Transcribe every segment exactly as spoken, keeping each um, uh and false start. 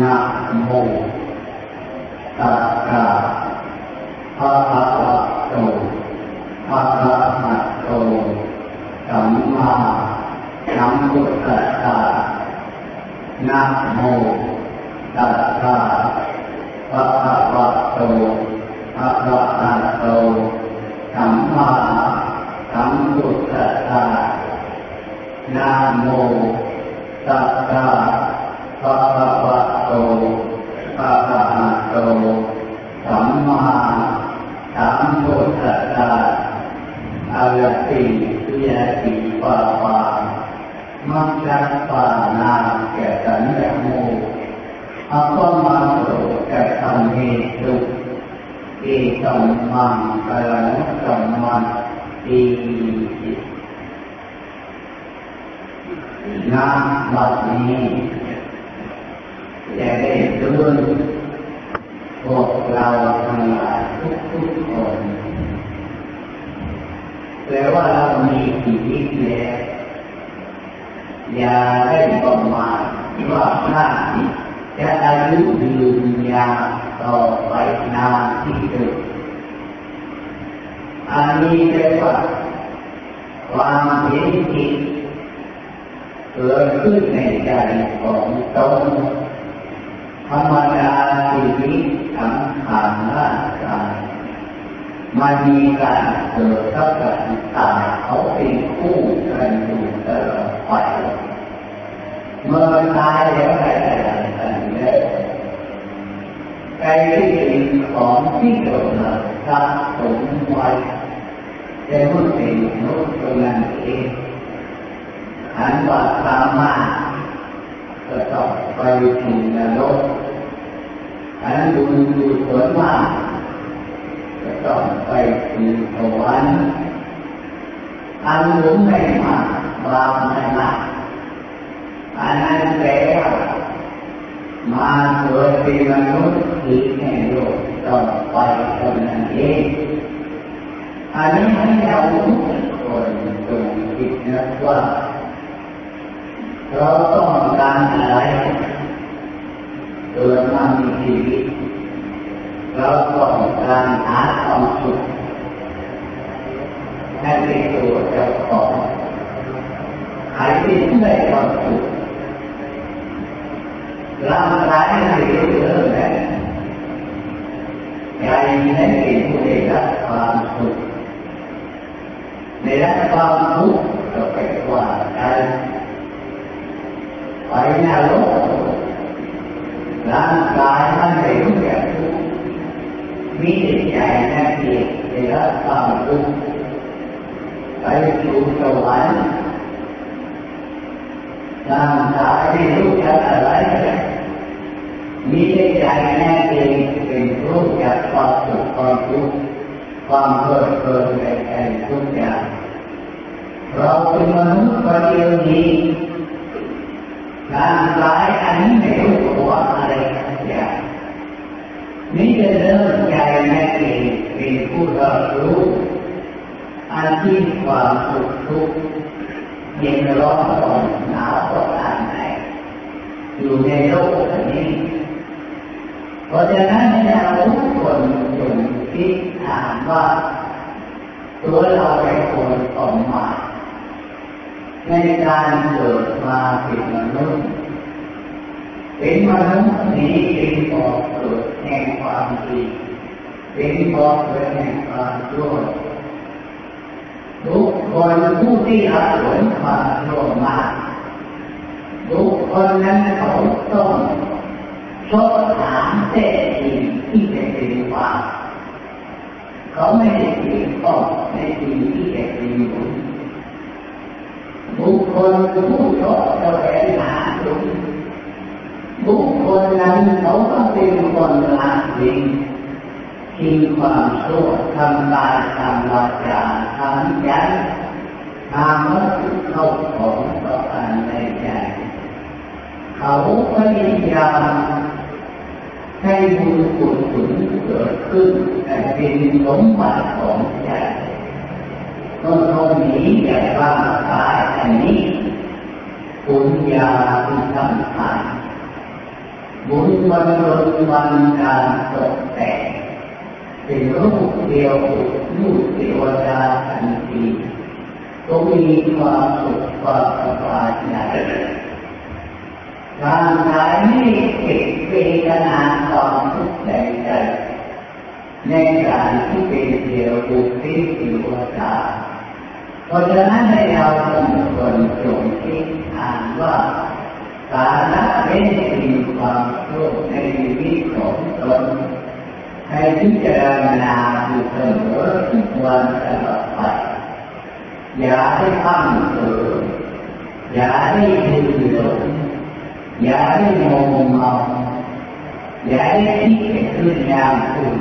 นะโมตัสสะภะคะวะโตอะระหะโตสัมมาสัมพุทธัสสะนะโมตัสสะภะคะวะโตอะระหะโตสัมมาสัมพุทธัสสะนะโมตัสสะภะคะวะโตอะระหะโตสัมมาสัมพุทธัสสะอะระติยะติปะปะมัจจัปปานาเกตัญญโมอัปปมาโตเกตัญเยตุเอตัมมังกะระนะตัมมันตินาบัดนี้จะได้รู้พวกเราทั้งหลายทุกๆคนแปลว่าเรามีชีวิตแล้วอย่าได้ประมาทว่าท่านจะอายุยืนยาวต่อไปนานที่สุดอันนี้เรียกว่าความเห็นผิดเกิดขึ้นในใจของตนธรรมดาชีวิตสังขารร่างกายมันมีการเกิดกับการตายเขาเป็นคู่กันอยู่ตลอดไปเมื่อตายแล้วใครจะทำกันได้ใครที่เป็นของที่เกิดมาสะสมไว้แต่เมื่อเป็นมนุษย์ตัวนั้นเองอันว่าสามารถจะต้องไปถึงนรกอันดูดูสวยมากจะต้องไปถึงสวรรค์อันหลงไม่มากบาปไม่มากอันนั้นแล้วมาเกิดเป็นมนุษย์ที่แห่งโลกต้องไปเท่านั้นเองอันนี้ให้เราทุกคนจงคิดนะว่าเราต้องการอะไรเกิดมามีชีวิตเราต้องการหาความสุขให้เป็นตัวเจ้าของหายที่ได้ความสุขร่างกายให้เป็นเรื่องแรกใจให้เป็นผู้ได้รับความสุขได้รับความทุกข์ก็แปลว่าใจไปนรกร่างกายมันไม่รู้แก่ทุกข์มีใจนั่นเองได้รับความทุกข์ไปสู่สวรรค์ร่างกายไม่รู้จักอะไรมีใจนั่นเองเป็นรู้จักความสุขความทุกข์ความเพลิดเพลินในใจทุกอย่างเราเป็นมนุษย์คนเดียวนี้ร่างกายอันนี้ไม่รู้ตัวอะไรทั้งอย่างนี่จะเริ่มใจแม่เองเป็นผู้รับรู้อันที่ความสุขทุกข์เย็นร้อนร้อนหนาวร้อนอ่านไหนอยู่ในโลกอันนี้เพราะฉะนั้นเราทุกคนจงคิดถามว่าตัวเราเป็นคนออกมาในการเกิดมาเป็นมนุษย์เป็นมนุษย์นี้เป็นบ่อเกิดแห่งความดีเป็นบ่อเกิดแห่งความชั่วทุกคนผู้ที่อาศัยความชั่วมาทุกคนนั้นเขาต้องสอบถามแต่สิ่งที่เป็นความเขาไม่ได้เกี่ยวข้องในสิ่งที่เป็นบุญบุคคลผู้ชอบแสวงหาสุขบุคคลนั้นเขาก็เป็นคนละสิงที่ความชั่วทำลายทำลายจาทำใจทำให้เข้าของต่อกันในใจเขาพยายามให้บุญกุศลเกิดขึ้นแต่เป็นสมบัติของใจก็ต้องหนีจากร่างกายอันนี้ปุญญาที่สำคัญ บุญบารมีวันการตกแต่งเป็นรูปเดียวรูปเทวดาทันทีก็มีความสุขความสบายใจร่างกายไม่เกิดเวทนาความทุกข์ใจในการที่เป็นเดียวบุญที่เทวดาเพราะฉะนั้นให้เราทุกคนจงคิดอ่านว่าสาระไม่มีความสุขในชีวิตของตนให้พิจารณาอยู่เสมอทุกวันตลอดไปอย่าให้พลั้งเผลออย่าให้ดื้อหลงอย่าให้โมเมาอย่าให้คิดขึ้นอย่างอื่น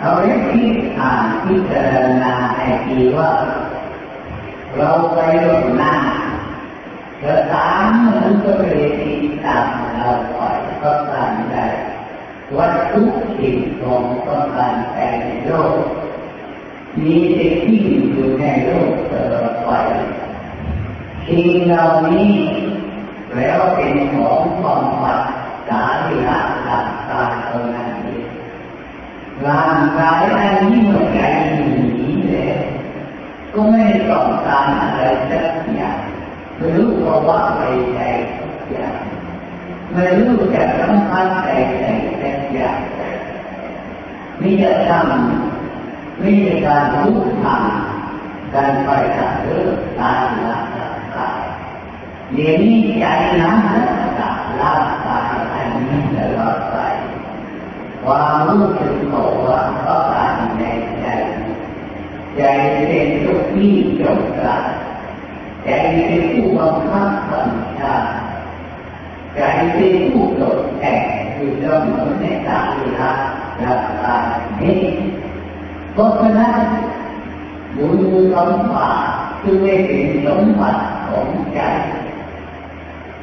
เอาให้คิดอ่านพิจารณาให้ดีว่าเราไปล่วงหน้าจะตามมันก็ไม่ได้ติดตามเราปล่อยก็ตามได้วัตถุสิ่งของต้องการแต่ในโลกมีแต่ที่อยู่ในโลกตลอดไปสิ่งเหล่านี้แล้วเป็นของความฝันสาริหะหลักตาเท่านั้นเองร่างกายอันนี้เหมือนไก่หนีเลยก็ไม่ต้องการอะไรสักอย่างไม่รู้เพราะว่าไปไหนสักอย่างไม่รู้จะทำอะไรไหนสักอย่างมีแต่ทำมีแต่การรู้ทำการไปหาเรื่องตามหลักตาเดี๋ยวนี้ใจนั้นตาหลักตาอันนี้ตลอดไปความรู้สึกตัวก็ตามในใจใจเป็นทุกที่จงกลับใจเป็นผู้บังคับบัญชาใจเป็นผู้ตกแต่งอยู่เสมอในสาริหะหลักตานี้เพราะฉะนั้นบุญสมบัติคือไม่เป็นสมบัติของใจ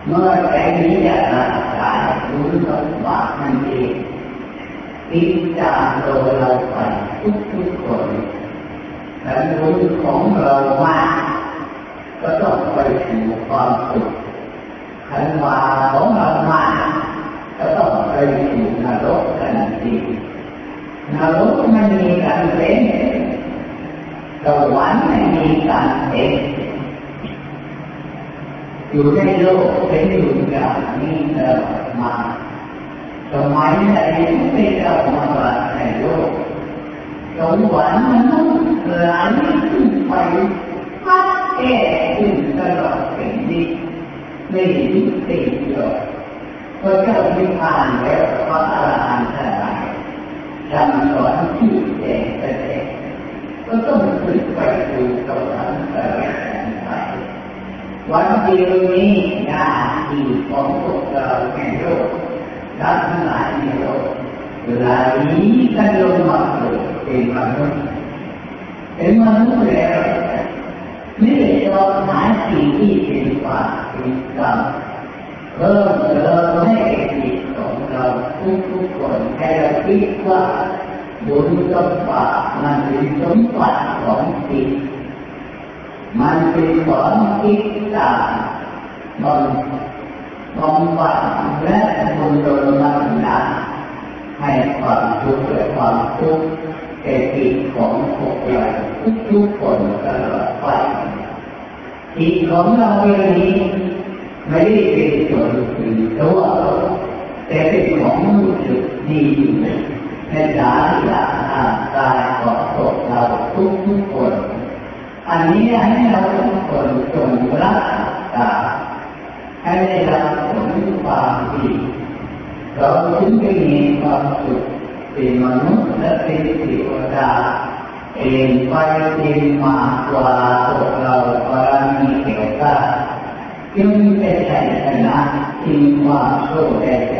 เมื่อใจนี้จะรักษาบุญสมบัตินั่นเองติดตามตัวเราไปทุกทุกคนแต่บุญของเรามากก็ต้องไปสู่ความสุขขันธ์มาของเรามากก็ต้องไปสู่นรกกันทีนรกไม่มีการเป็นสวรรค์ไม่มีการเป็นอยู่ในโลกเป็นอยู่อย่างนี้ตลอดมาสมัยใดไม่เอามาบัดในโลกสวรรค์มันต้องไหลขึ้นไปพัดแก่ขึ้นตลอดเป็นนิจไม่ยุติหรอกเพราะเจ้านิพพานแล้วพระอรหันต์ทั้งหลายจำสอนที่แจ้งแสดงก็ต้องขึ้นไปสู่สวรรค์ตลอดกันไปวันเดียวนี้หน้าที่ของพวกเราในโลกดังหลายในโลกหลายกันลงมาเป็นมนุษย์เป็นมนุษย์แล้วไม่ต้องหาสิ่งที่เป็นบาปเป็นกรรมเพิ่มเติมให้จิตของเราทุกทุกคนให้เราคิดว่าบุญกับบาปมันเป็นสมบัติของจิตมันเป็นของคิดตามมันบำบัดและบำรุงรักษาให้ความทุกข์และความทุกข์แก่จิตของพวกเราทุกๆคนตลอดไปจิตของเราเองนี้ไม่ได้เป็นส่วนอื่นตัวแต่เป็นของรู้สึกดีในสาริหะหลักตาของพวกเราทุกๆคนอันนี้ให้เราทุกคนจงรักษาให้ได้รับผลความดีเราจึงได้มีความสุขเป็นมนุษย์และเป็นเทวดาเองไปเองมากว่าพวกเราบารมีเกี่ยวกับจึงได้ใช้ชนะจึงว่าโชคได้ใจ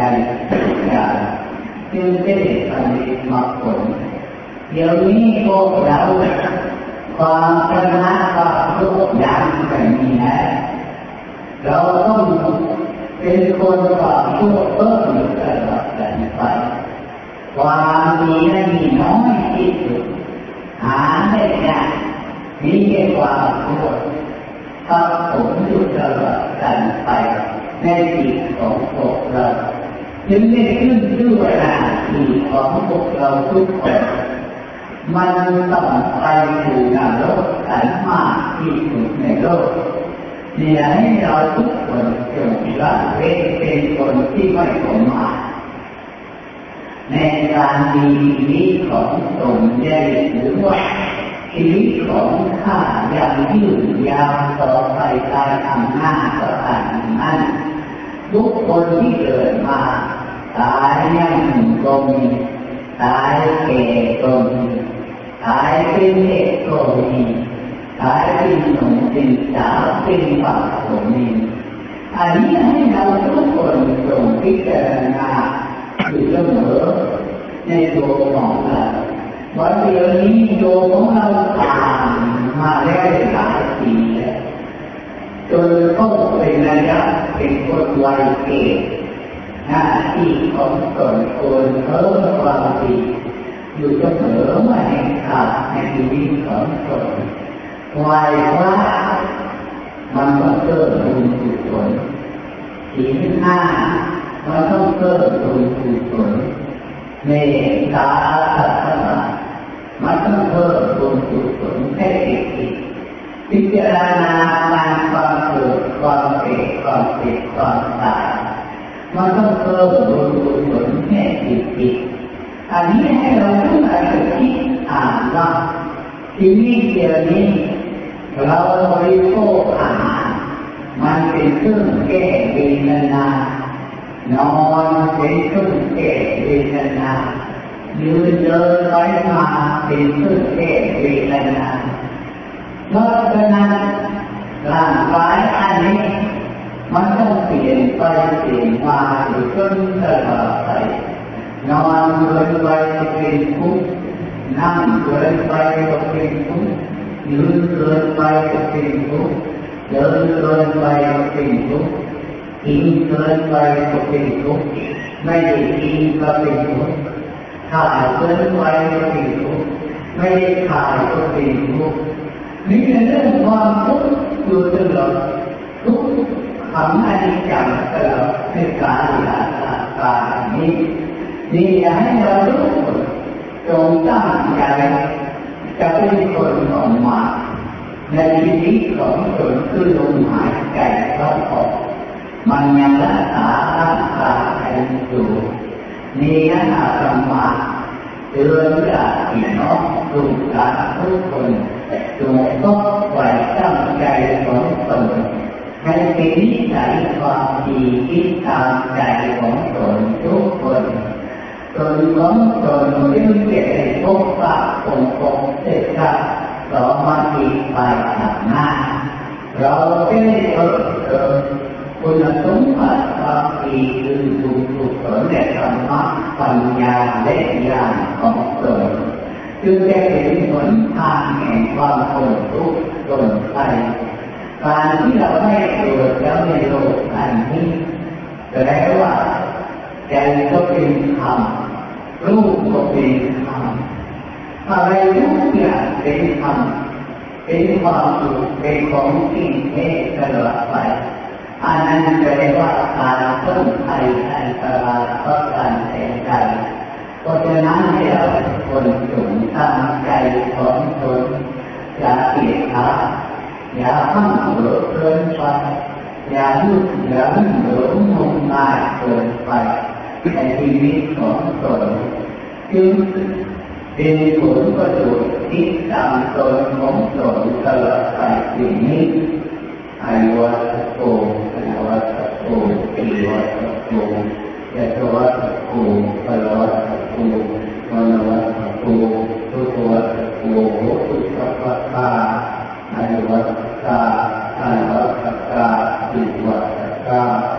จึงได้สำเร็จมรรคผลเดี๋ยวนี้พวกเราความชนะความทุกข์ยากกันมีนะเราต้องเป็นคนต่อสู้เพื่อหยุดการหลับกันไปความมีนั้นมีน้อยที่สุดหาได้ยากมีแค่ความทุกข์ถ้าผมหยุดการหลับกันไปในจิตของพวกเรา ถึงได้ขึ้นชื่อว่านาทีของพวกเราทุกคนมันต้องไปสู่นรกอันมากที่สุดในโลกนี่ให้เราทุกคนจงละเว้นเป็นคนที่ไม่ประมาทในการมีชีวิตของตนได้หรือว่าชีวิตของข้ายังยืดยาวต่อไปตามอำนาจประการนั้นทุกคนที่เกิดมาตายยังก็มีตายแก่ก็มีตายเป็นเด็กก็มีตายเป็นหนุ่มเป็นสาวเป็นบ่าวก็มีอันนี้ให้เราทุกคนจงพิจารณาอยู่เสมอในตัวของเราวันเดียวนี้โยมของเราผ่านมาได้หลายปีแล้วจนก็เป็นระยะเป็นคนวัยเก่งหน้าที่ของตนควรเพิ่มความดีอยู่เสมอมาในขาดในชีวิตของตนวัยว่ามันต้องเพิ่มบุญกุศลสี่หน้ามันต้องเพิ่มบุญกุศลเมตตาธรรมะมันต้องเพิ่มบุญกุศลให้อีกพิจารณาการความเกิดความเกิดความเกิดความตายมันต้องเพิ่มบุญกุศลให้อีกอันนี้ให้เราต้องอาศัยที่อ่านว่าชีวิตเดียวนี้เราบริโภคอาหารมันเป็นเครื่องแก้เวทนานอนเป็นเครื่องแก้เวทนายืนเดินร้อยมาเป็นเครื่องแก้เวทนาเพราะฉะนั้นร่างกายอันนี้มันต้องเปลี่ยนไปเปลี่ยนมาอยู่จนตลอดไปนอนเกินไปก็เป็นทุกข์นั่งเกินไปก็เป็นทุกข์ยืนเกินไปก็เป็นทุกข์เดินเกินไปก็เป็นทุกข์กินเกินไปก็เป็นทุกข์ไม่ได้กินก็เป็นทุกข์ถ่ายเกินไปก็เป็นทุกข์ไม่ได้ถ่ายก็เป็นทุกข์นี่เป็นเรื่องความทุกข์อยู่ตลอดทุกข์ทำให้จังตลอดในการหาสาการนี้นี่อยากให้เรารู้จงตั้งใจจะเป็นคนออกมาในชีวิตของตนคือลมหายใจเข้าออกมันยังรักษารักษาอยู่นี่นะธรรมะเตือนญาติน้องทุกท่านทุกคนจงต้องไว้ตั้งใจของตนให้เป็นนิสัยความดีที่ตามใจของตนทุกคนตนของตนไม่เกิดในภพปากองค์องค์เสกะต่อมาอีกไปหนักหน้าเราเป็นคนเดิมคุณสมบัติความดีคือบุญกุศลและธรรมะปัญญาและญาณของตนจึงได้เป็นหนทางแห่งความพ้นทุกข์พ้นภัยการที่เราไม่เกิดแล้วในโลกอันนี้แปลว่าใจก็เป็นธรรมรูปก็เป็นธรรมอะไรทุกอย่างเป็นธรรมเป็นความสุขเป็นของที่เท่ตลอดไปอันนั้นแปลว่าการพ้นภัยอันตรายก็การแห่งใจเพราะฉะนั้นเราคนจงตั้งใจของตนอย่าเกียจค้าอย่าพังเกิดเกินไปอย่าลุกอย่าหลงงมงายเกินไปในชีวิตของตนจึงเป็นผลประโยชน์ที่ตามตนของตนตลอดไปสิ่งนี้อายวะโกอายวะโกอายวะโกยะทวะโกปะละวะโกมะละวะโกทุกวะโกทุกขะภาอายวะตาอายวะตาติวะตา